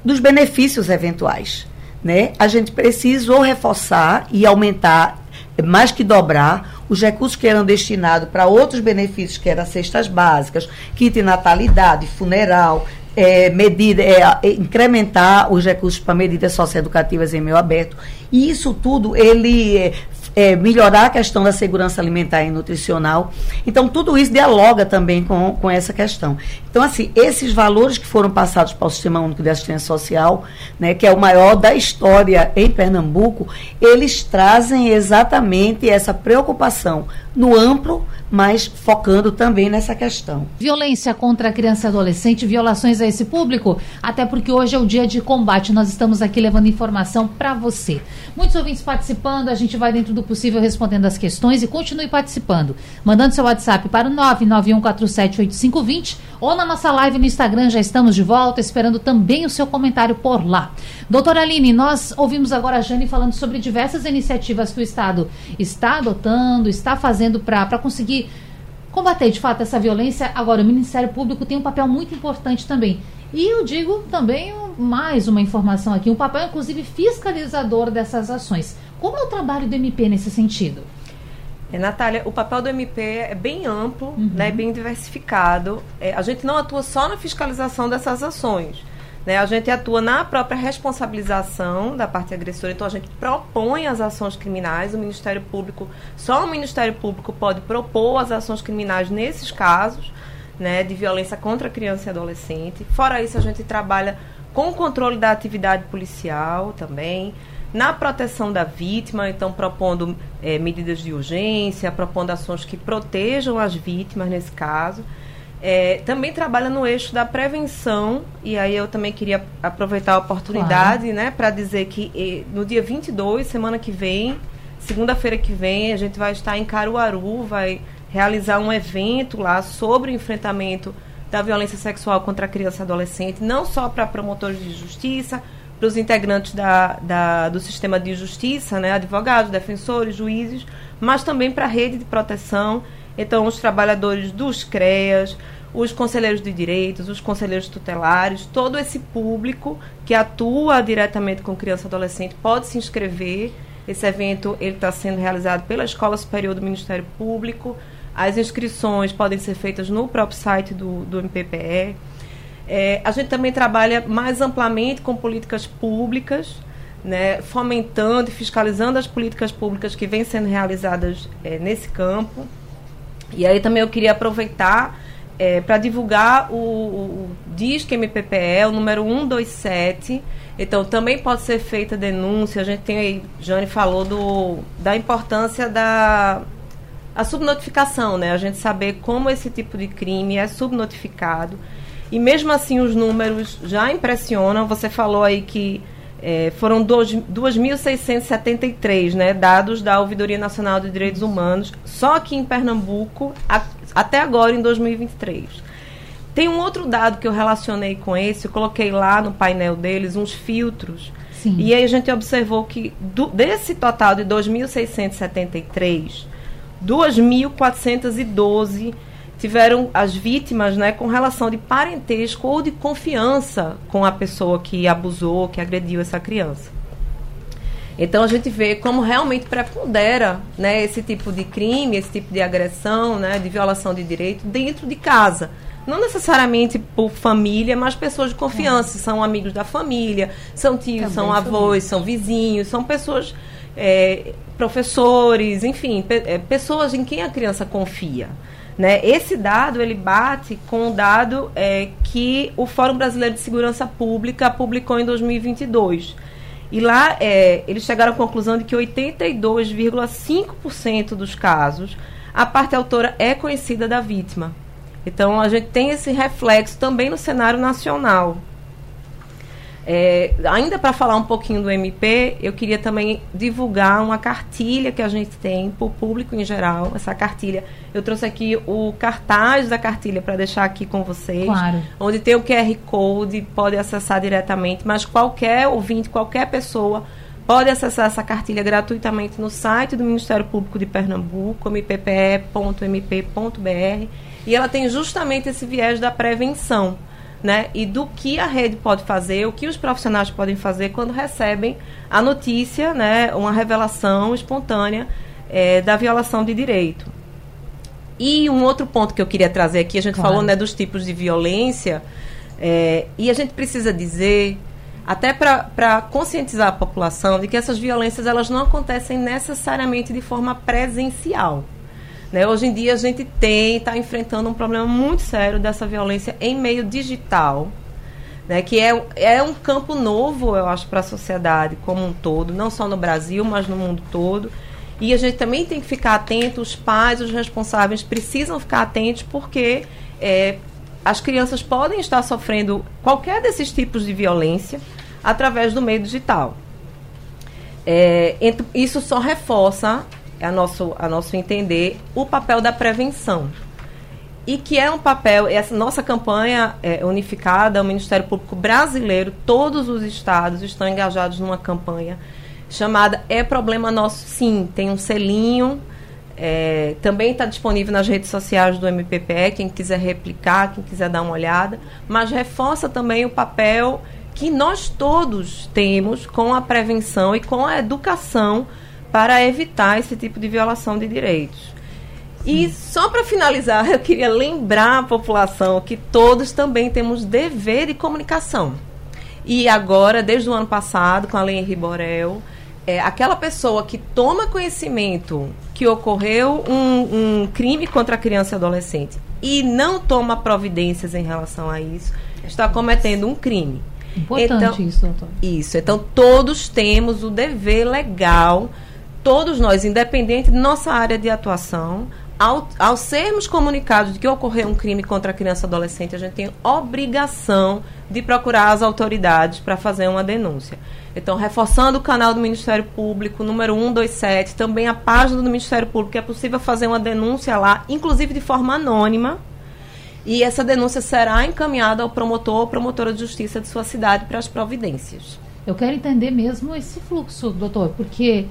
dos benefícios eventuais. Né? A gente precisou reforçar e aumentar, mais que dobrar, os recursos que eram destinados para outros benefícios, que eram cestas básicas, kit natalidade, funeral, é, medida, é, incrementar os recursos para medidas socioeducativas em meio aberto. E isso tudo, ele... É, É, melhorar a questão da segurança alimentar e nutricional. Então, tudo isso dialoga também com, com essa questão. Então, assim, esses valores que foram passados para o Sistema Único de Assistência Social, né, que é o maior da história em Pernambuco, eles trazem exatamente essa preocupação no amplo, mas focando também nessa questão. Violência contra a criança e adolescente, violações a esse público, até porque hoje é o dia de combate. Nós estamos aqui levando informação para você. Muitos ouvintes participando, a gente vai dentro do possível respondendo as questões e continue participando, mandando seu WhatsApp para o nove nove um quatro sete oito cinco dois zero ou na nossa live no Instagram. Já estamos de volta, esperando também o seu comentário por lá. Doutora Aline, nós ouvimos agora a Jane falando sobre diversas iniciativas que o Estado está adotando, está fazendo para conseguir combater de fato essa violência. Agora, o Ministério Público tem um papel muito importante também. E eu digo também mais uma informação aqui, um papel inclusive fiscalizador dessas ações. Como é o trabalho do M P nesse sentido? Natália, o papel do M P é bem amplo, uhum. né, bem diversificado. É, a gente não atua só na fiscalização dessas ações. Né? A gente atua na própria responsabilização da parte agressora. Então, a gente propõe as ações criminais. O Ministério Público, só o Ministério Público pode propor as ações criminais nesses casos, né, de violência contra criança e adolescente. Fora isso, a gente trabalha com o controle da atividade policial também, na proteção da vítima, então propondo é, medidas de urgência, propondo ações que protejam as vítimas nesse caso. É, também trabalha no eixo da prevenção, e aí eu também queria aproveitar a oportunidade, claro, né, para dizer que no dia vinte e dois, semana que vem, segunda-feira que vem, a gente vai estar em Caruaru, vai realizar um evento lá sobre o enfrentamento da violência sexual contra a criança e adolescente, não só para promotores de justiça, para os integrantes da, da, do sistema de justiça, né, advogados, defensores, juízes, mas também para a rede de proteção. Então, os trabalhadores dos CREAS, os conselheiros de direitos, os conselheiros tutelares, todo esse público que atua diretamente com criança e adolescente pode se inscrever. Esse evento está sendo realizado pela Escola Superior do Ministério Público. As inscrições podem ser feitas no próprio site do, do M P P E. É, a gente também trabalha mais amplamente com políticas públicas, né, fomentando e fiscalizando as políticas públicas que vêm sendo realizadas é, nesse campo. E aí também eu queria aproveitar é, para divulgar o, o, o Disque M P P E, o número um dois sete. Então, também pode ser feita denúncia. A gente tem aí, Jane falou do, da importância da a subnotificação, né? A gente saber como esse tipo de crime é subnotificado. E mesmo assim os números já impressionam. Você falou aí que é, foram dois mil seiscentos e setenta e três, né, dados da Ouvidoria Nacional de Direitos Humanos, só aqui em Pernambuco, a, até agora em dois mil e vinte e três. Tem um outro dado que eu relacionei com esse, eu coloquei lá no painel deles uns filtros. Sim. E aí a gente observou que do, desse total de dois mil seiscentos e setenta e três, dois mil quatrocentos e doze tiveram as vítimas, né, com relação de parentesco ou de confiança com a pessoa que abusou, que agrediu essa criança. Então, a gente vê como realmente prepondera, né, esse tipo de crime, esse tipo de agressão, né, de violação de direito dentro de casa. Não necessariamente por família, mas pessoas de confiança. É. São amigos da família, são tios, também são avós, são vizinhos, são pessoas... É, professores, enfim, pe- é, pessoas em quem a criança confia, né? Esse dado, ele bate com o dado é, que o Fórum Brasileiro de Segurança Pública publicou em dois mil e vinte e dois. E lá é, eles chegaram à conclusão de que oitenta e dois vírgula cinco por cento dos casos a parte autora é conhecida da vítima. Então, a gente tem esse reflexo também no cenário nacional. É, ainda para falar um pouquinho do M P, eu queria também divulgar uma cartilha que a gente tem para o público em geral. Essa cartilha, eu trouxe aqui o cartaz da cartilha para deixar aqui com vocês, claro, onde tem o Q R Code, pode acessar diretamente, mas qualquer ouvinte, qualquer pessoa pode acessar essa cartilha gratuitamente no site do Ministério Público de Pernambuco, m p p e ponto m p ponto b r, e ela tem justamente esse viés da prevenção, né, e do que a rede pode fazer, o que os profissionais podem fazer quando recebem a notícia, né, uma revelação espontânea é, da violação de direito. E um outro ponto que eu queria trazer aqui, a gente claro. falou, né, dos tipos de violência, é, e a gente precisa dizer, até para conscientizar a população, de que essas violências elas não acontecem necessariamente de forma presencial. Né? Hoje em dia a gente tem, está enfrentando um problema muito sério dessa violência em meio digital, né, que é, é um campo novo, eu acho, para a sociedade como um todo, não só no Brasil, mas no mundo todo. E a gente também tem que ficar atento, os pais, os responsáveis precisam ficar atentos, porque é, as crianças podem estar sofrendo qualquer desses tipos de violência através do meio digital. É, ent- isso só reforça... a nosso, a nosso entender, o papel da prevenção. E que é um papel, essa nossa campanha é, unificada, o Ministério Público Brasileiro, todos os estados estão engajados numa campanha chamada É Problema Nosso Sim, tem um selinho, é, também está disponível nas redes sociais do M P P E, quem quiser replicar, quem quiser dar uma olhada, mas reforça também o papel que nós todos temos com a prevenção e com a educação para evitar esse tipo de violação de direitos. E só para finalizar, eu queria lembrar à população que todos também temos dever de comunicação. E agora, desde o ano passado, com a Lei Henri Borel, é, aquela pessoa que toma conhecimento que ocorreu um, um crime contra a criança e adolescente e não toma providências em relação a isso, está cometendo um crime. Importante então, isso, doutor. Isso. Então, todos temos o dever legal, todos nós, independente de nossa área de atuação, Ao, ao sermos comunicados de que ocorreu um crime contra a criança e adolescente, a gente tem obrigação de procurar as autoridades para fazer uma denúncia. Então, reforçando o canal do Ministério Público, número um dois sete, também a página do Ministério Público, que é possível fazer uma denúncia lá, inclusive de forma anônima, e essa denúncia será encaminhada ao promotor ou promotora de justiça de sua cidade para as providências. Eu quero entender mesmo esse fluxo, doutor, porque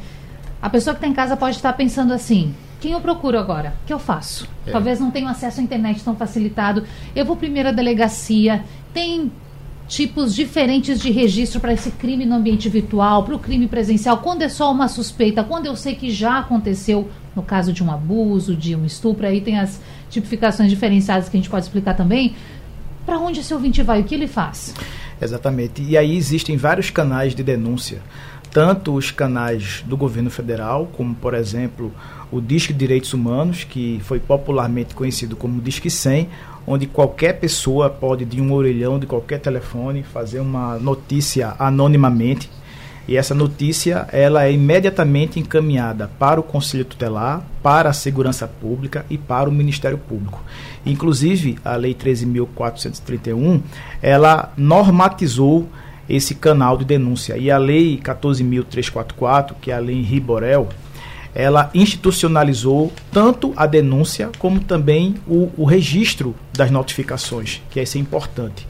a pessoa que está em casa pode estar pensando assim: quem eu procuro agora? O que eu faço? É. Talvez não tenha acesso à internet tão facilitado. Eu vou primeiro à delegacia. Tem tipos diferentes de registro para esse crime no ambiente virtual, para o crime presencial. Quando é só uma suspeita, quando eu sei que já aconteceu, no caso de um abuso, de um estupro, aí tem as tipificações diferenciadas que a gente pode explicar também. Para onde esse ouvinte vai? O que ele faz? Exatamente. E aí existem vários canais de denúncia. Tanto os canais do governo federal, como, por exemplo, o Disque Direitos Humanos, que foi popularmente conhecido como Disque cem, onde qualquer pessoa pode, de um orelhão, de qualquer telefone, fazer uma notícia anonimamente. E essa notícia, ela é imediatamente encaminhada para o Conselho Tutelar, para a Segurança Pública e para o Ministério Público. Inclusive, a Lei treze mil quatrocentos e trinta e um, ela normatizou esse canal de denúncia. E a Lei quatorze mil trezentos e quarenta e quatro, que é a Lei Henri Borel, ela institucionalizou tanto a denúncia como também o, o registro das notificações, que isso é importante.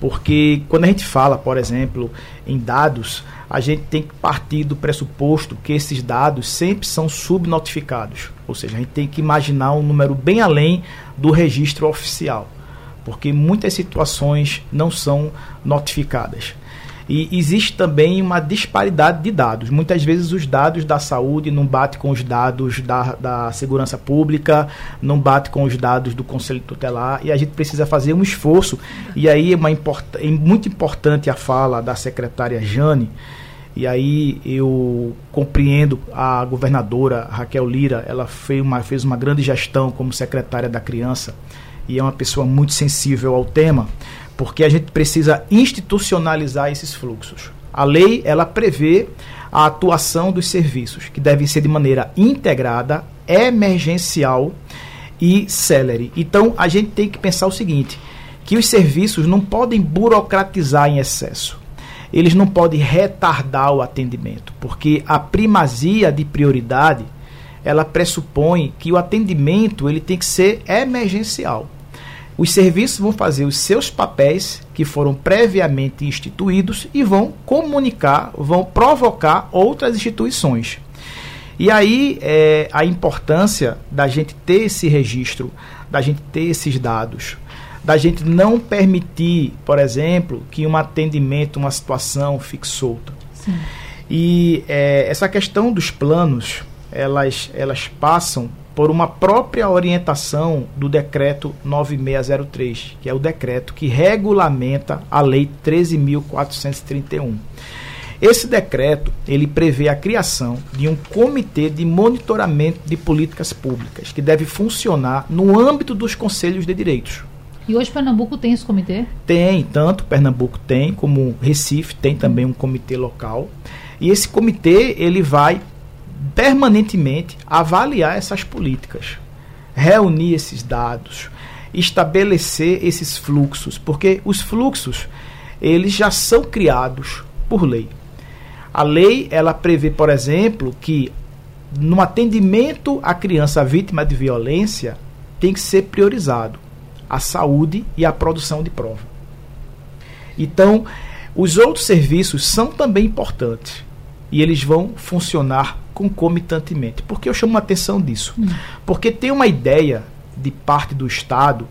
Porque quando a gente fala, por exemplo, em dados, a gente tem que partir do pressuposto que esses dados sempre são subnotificados. Ou seja, a gente tem que imaginar um número bem além do registro oficial, porque muitas situações não são notificadas. E existe também uma disparidade de dados. Muitas vezes os dados da saúde não batem com os dados da, da segurança pública, não batem com os dados do Conselho Tutelar, e a gente precisa fazer um esforço. E aí é, uma import- é muito importante a fala da secretária Jane, e aí eu compreendo a governadora Raquel Lira, ela fez uma, fez uma grande gestão como secretária da Criança, e é uma pessoa muito sensível ao tema, porque a gente precisa institucionalizar esses fluxos. A lei, ela prevê a atuação dos serviços, que devem ser de maneira integrada, emergencial e célere. Então, a gente tem que pensar o seguinte, que os serviços não podem burocratizar em excesso. Eles não podem retardar o atendimento, porque a primazia de prioridade, ela pressupõe que o atendimento ele tem que ser emergencial. Os serviços vão fazer os seus papéis que foram previamente instituídos e vão comunicar, vão provocar outras instituições. E aí é a importância da gente ter esse registro, da gente ter esses dados, da gente não permitir, por exemplo, que um atendimento, uma situação fique solta. Sim. E é, essa questão dos planos, elas, elas passam por uma própria orientação do Decreto nove mil seiscentos e três, que é o decreto que regulamenta a Lei treze mil quatrocentos e trinta e um. Esse decreto, ele prevê a criação de um comitê de monitoramento de políticas públicas, que deve funcionar no âmbito dos conselhos de direitos. E hoje Pernambuco tem esse comitê? Tem, tanto Pernambuco tem, como Recife tem também um comitê local. E esse comitê, ele vai permanentemente avaliar essas políticas, reunir esses dados, estabelecer esses fluxos, porque os fluxos, eles já são criados por lei. A lei, ela prevê, por exemplo, que no atendimento à criança vítima de violência, tem que ser priorizado a saúde e a produção de prova. Então, os outros serviços são também importantes, e eles vão funcionar concomitantemente. Por que eu chamo a atenção disso? Hum. Porque tem uma ideia de parte do Estado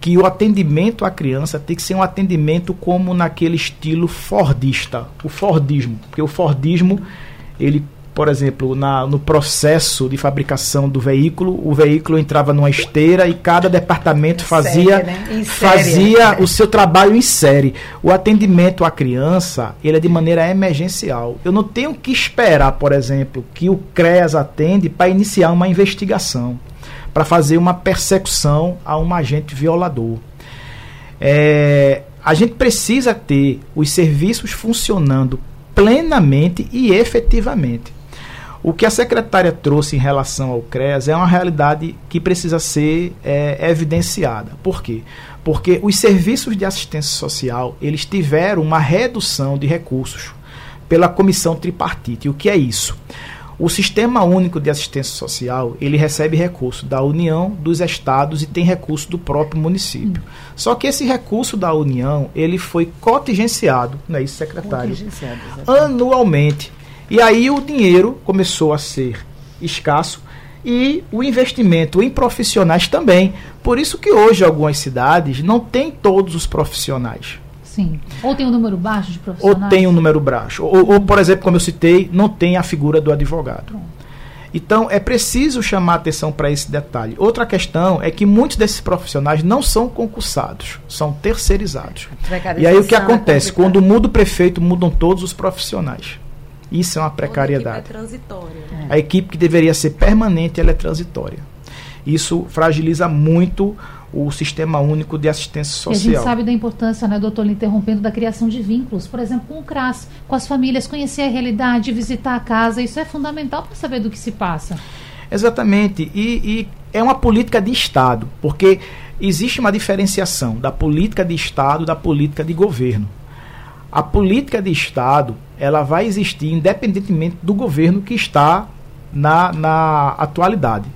que o atendimento à criança tem que ser um atendimento como naquele estilo fordista, o fordismo. Porque o fordismo, ele por exemplo, na, no processo de fabricação do veículo, o veículo entrava numa esteira e cada departamento fazia, série, né? fazia série, o seu trabalho em série. O atendimento à criança, ele é de maneira emergencial. Eu não tenho que esperar, por exemplo, que o CRAS atende para iniciar uma investigação, para fazer uma persecução a um agente violador. É, a gente precisa ter os serviços funcionando plenamente e efetivamente. O que a secretária trouxe em relação ao CRAS é uma realidade que precisa ser é, evidenciada. Por quê? Porque os serviços de assistência social, eles tiveram uma redução de recursos pela comissão tripartite. O que é isso? O Sistema Único de Assistência Social, ele recebe recurso da União, dos Estados e tem recurso do próprio município. Só que esse recurso da União, ele foi contingenciado, não é isso, secretário? Contingenciado, exatamente. Anualmente. E aí o dinheiro começou a ser escasso e o investimento em profissionais também. Por isso que hoje algumas cidades não têm todos os profissionais. Sim. Ou tem um número baixo de profissionais? Ou tem um número baixo. Ou, ou, por exemplo, como eu citei, não tem a figura do advogado. Pronto. Então, é preciso chamar atenção para esse detalhe. Outra questão é que muitos desses profissionais não são concursados, são terceirizados. E aí o que acontece? É quando muda o prefeito, mudam todos os profissionais. Isso é uma precariedade. A equipe é transitória. É. A equipe que deveria ser permanente, ela é transitória. Isso fragiliza muito o Sistema Único de Assistência Social. E a gente sabe da importância, né, doutor, interrompendo, da criação de vínculos, por exemplo, com o CRAS, com as famílias, conhecer a realidade, visitar a casa, isso é fundamental para saber do que se passa. Exatamente, e, e é uma política de Estado, porque existe uma diferenciação da política de Estado da política de governo. A política de Estado, ela vai existir independentemente do governo que está na, na atualidade.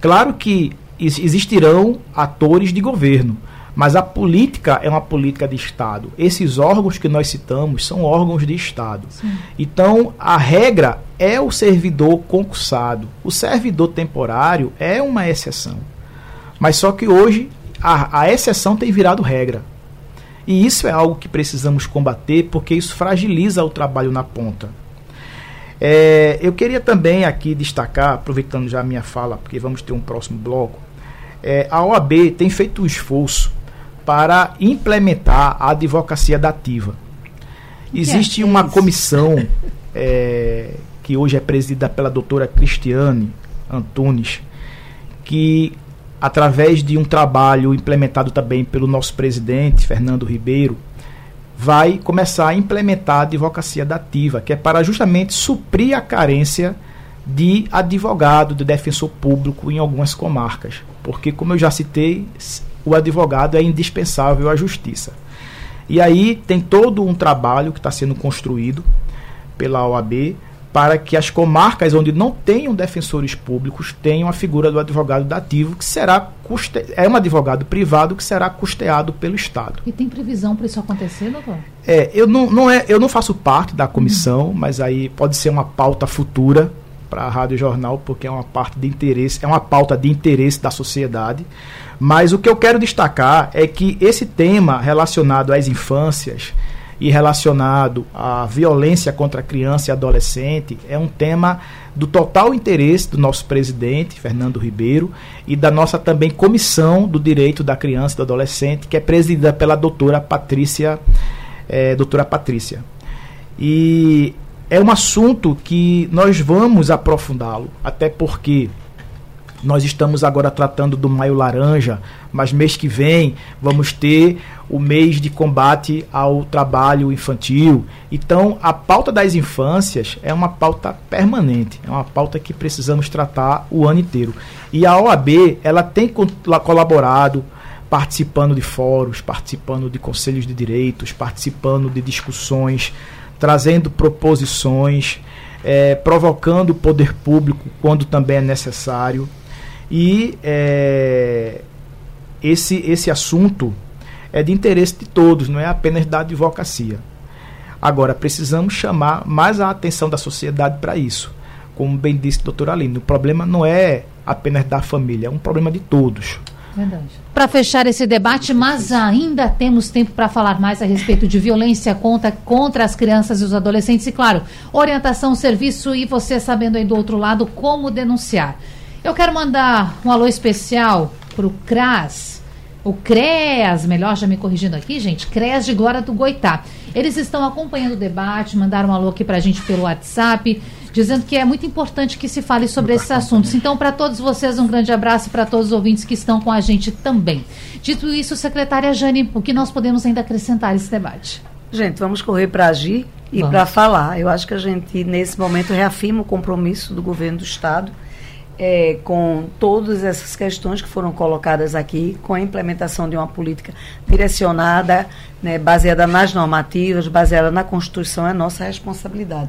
Claro que existirão atores de governo, mas a política é uma política de Estado. Esses órgãos que nós citamos são órgãos de Estado. Sim. Então, a regra é o servidor concursado. O servidor temporário é uma exceção. Mas só que hoje a, a exceção tem virado regra. E isso é algo que precisamos combater, porque isso fragiliza o trabalho na ponta. É, eu queria também aqui destacar, aproveitando já a minha fala, porque vamos ter um próximo bloco, é, a O A B tem feito um esforço para implementar a advocacia dativa. Existe uma comissão é, que hoje é presidida pela doutora Cristiane Antunes, que, através de um trabalho implementado também pelo nosso presidente, Fernando Ribeiro, vai começar a implementar a advocacia dativa, que é para justamente suprir a carência de advogado, de defensor público em algumas comarcas. Porque, como eu já citei, o advogado é indispensável à justiça. E aí tem todo um trabalho que está sendo construído pela O A B para que as comarcas onde não tenham defensores públicos tenham a figura do advogado dativo, que será Custe... é um advogado privado que será custeado pelo Estado. E tem previsão para isso acontecer, doutor? É, eu não, não é, eu não faço parte da comissão, uhum. mas aí pode ser uma pauta futura para a Rádio Jornal, porque é uma parte de interesse, é uma pauta de interesse da sociedade. Mas o que eu quero destacar é que esse tema relacionado às infâncias e relacionado à violência contra a criança e adolescente é um tema do total interesse do nosso presidente, Fernando Ribeiro, e da nossa também Comissão do Direito da Criança e do Adolescente, que é presidida pela doutora Patrícia, é, doutora Patrícia. E é um assunto que nós vamos aprofundá-lo, até porque nós estamos agora tratando do Maio Laranja, mas mês que vem vamos ter o mês de combate ao trabalho infantil. Então, a pauta das infâncias é uma pauta permanente, é uma pauta que precisamos tratar o ano inteiro. E a O A B, ela tem colaborado, participando de fóruns, participando de conselhos de direitos, participando de discussões, trazendo proposições, é, provocando o poder público quando também é necessário. E é, esse, esse assunto é de interesse de todos, não é apenas da advocacia. Agora, precisamos chamar mais a atenção da sociedade para isso. Como bem disse a doutora Aline, o problema não é apenas da família, é um problema de todos. para fechar esse debate, mas ainda temos tempo para falar mais a respeito de violência contra, contra as crianças e os adolescentes e, claro, orientação, serviço e você sabendo aí do outro lado como denunciar. Eu quero mandar um alô especial para o CRAS, o CREAS, melhor, já me corrigindo aqui, gente, CREAS de Glória do Goitá. Eles estão acompanhando o debate, mandaram um alô aqui para a gente pelo WhatsApp, dizendo que é muito importante que se fale sobre esses assuntos. Então, para todos vocês, um grande abraço e para todos os ouvintes que estão com a gente também. Dito isso, secretária Jane, o que nós podemos ainda acrescentar nesse debate? Gente, vamos correr para agir e para falar. Eu acho que a gente, nesse momento, reafirma o compromisso do governo do Estado é, com todas essas questões que foram colocadas aqui, com a implementação de uma política direcionada, né, baseada nas normativas, baseada na Constituição, é nossa responsabilidade.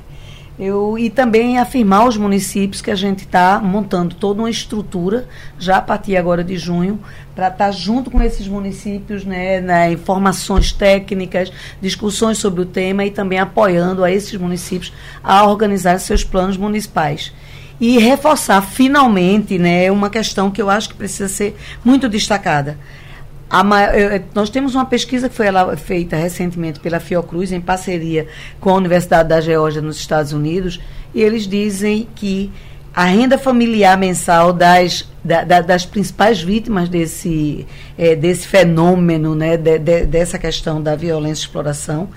Eu, e também afirmar aos municípios que a gente está montando toda uma estrutura, já a partir agora de junho, para estar tá junto com esses municípios, né, né, informações técnicas, discussões sobre o tema e também apoiando a esses municípios a organizar seus planos municipais. E reforçar, finalmente, né, uma questão que eu acho que precisa ser muito destacada. A maior, nós temos uma pesquisa que foi feita recentemente pela Fiocruz, em parceria com a Universidade da Geórgia nos Estados Unidos, e eles dizem que a renda familiar mensal das, da, da, das principais vítimas desse, é, desse fenômeno, né, de, de, dessa questão da violência e exploração,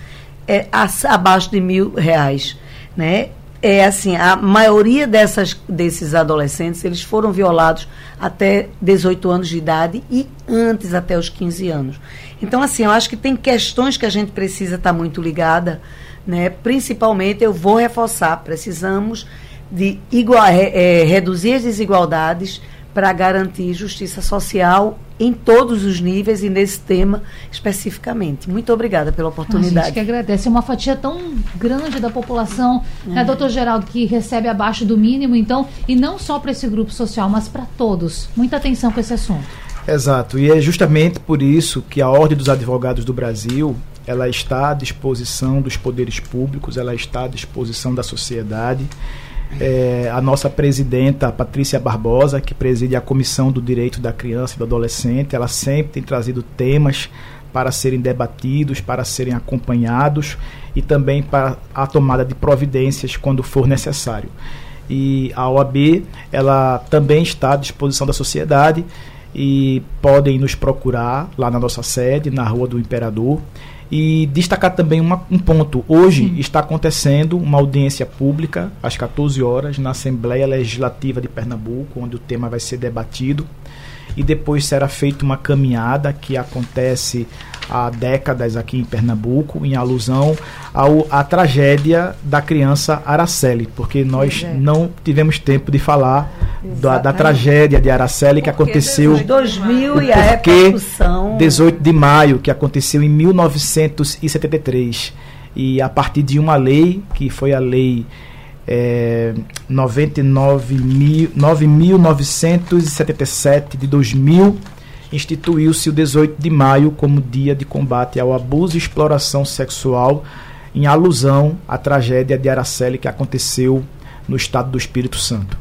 é abaixo de mil reais, né? É assim, a maioria dessas, desses adolescentes, eles foram violados até dezoito anos de idade e antes até os quinze anos. Então, assim, eu acho que tem questões que a gente precisa estar muito ligada, né? Principalmente, eu vou reforçar, precisamos de igual, é, é, reduzir as desigualdades para garantir justiça social em todos os níveis e nesse tema especificamente. Muito obrigada pela oportunidade. A gente que agradece. É uma fatia tão grande da população, é. né, doutor Geraldo, que recebe abaixo do mínimo, então, e não só para esse grupo social, mas para todos. Muita atenção com esse assunto. Exato. E é justamente por isso que a Ordem dos Advogados do Brasil, ela está à disposição dos poderes públicos, ela está à disposição da sociedade. É, a nossa presidenta, a Patrícia Barbosa, que preside a Comissão do Direito da Criança e do Adolescente, ela sempre tem trazido temas para serem debatidos, para serem acompanhados e também para a tomada de providências quando for necessário. E a O A B, ela também está à disposição da sociedade e podem nos procurar lá na nossa sede, na Rua do Imperador. E destacar também uma, um ponto. Hoje Sim. está acontecendo uma audiência pública, às catorze horas, na Assembleia Legislativa de Pernambuco, onde o tema vai ser debatido. E depois será feita uma caminhada que acontece há décadas aqui em Pernambuco, em alusão ao, à tragédia da criança Araceli, porque nós é. não tivemos tempo de falar da, da tragédia de Araceli, porque que aconteceu dois mil e a repercussão dezoito de maio, que aconteceu em mil novecentos e setenta e três, e a partir de uma lei, que foi a lei É, nove mil novecentos e setenta e sete de dois mil, instituiu-se o dezoito de maio como dia de combate ao abuso e exploração sexual, em alusão à tragédia de Araceli que aconteceu no estado do Espírito Santo.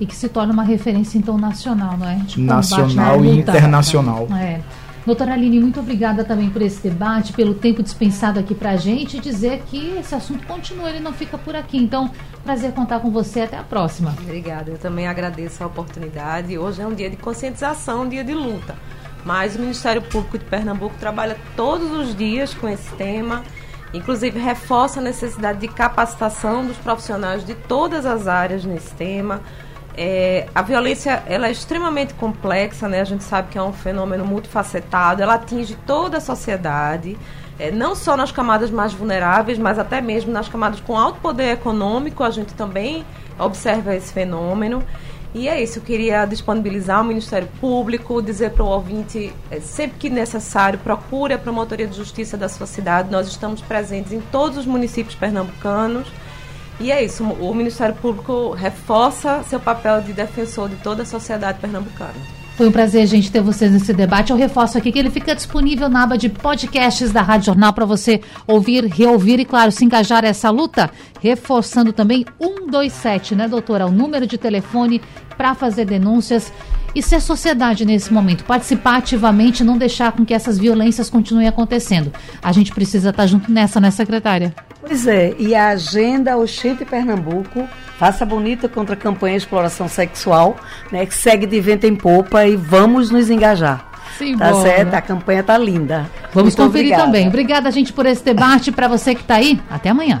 E que se torna uma referência então nacional, não é? De nacional e internacional. É. Doutora Aline, muito obrigada também por esse debate, pelo tempo dispensado aqui para a gente, e dizer que esse assunto continua, ele não fica por aqui. Então, prazer contar com você, até a próxima. Obrigada, eu também agradeço a oportunidade. Hoje é um dia de conscientização, um dia de luta, mas o Ministério Público de Pernambuco trabalha todos os dias com esse tema, inclusive reforça a necessidade de capacitação dos profissionais de todas as áreas nesse tema. É, a violência, ela é extremamente complexa, né? A gente sabe que é um fenômeno multifacetado, ela atinge toda a sociedade, é, não só nas camadas mais vulneráveis, mas até mesmo nas camadas com alto poder econômico, a gente também observa esse fenômeno. E é isso, eu queria disponibilizar ao Ministério Público, dizer para o ouvinte, é, sempre que necessário, procure a Promotoria de Justiça da sua cidade, nós estamos presentes em todos os municípios pernambucanos. E é isso, o Ministério Público reforça seu papel de defensor de toda a sociedade pernambucana. Foi um prazer, gente, ter vocês nesse debate. Eu reforço aqui que ele fica disponível na aba de podcasts da Rádio Jornal para você ouvir, reouvir e, claro, se engajar nessa luta. Reforçando também um dois sete, né, doutora? O número de telefone para fazer denúncias. E se a sociedade, nesse momento, participar ativamente, não deixar com que essas violências continuem acontecendo? A gente precisa estar junto nessa, né, secretária? Pois é, e a agenda Oxente Pernambuco, Faça Bonita contra a campanha de exploração sexual, né, que segue de vento em popa e vamos nos engajar. Sim, tá boa. Certo, a campanha está linda. Vamos Muito conferir obrigada. Também. Obrigada, gente, por esse debate. Para você que está aí, até amanhã.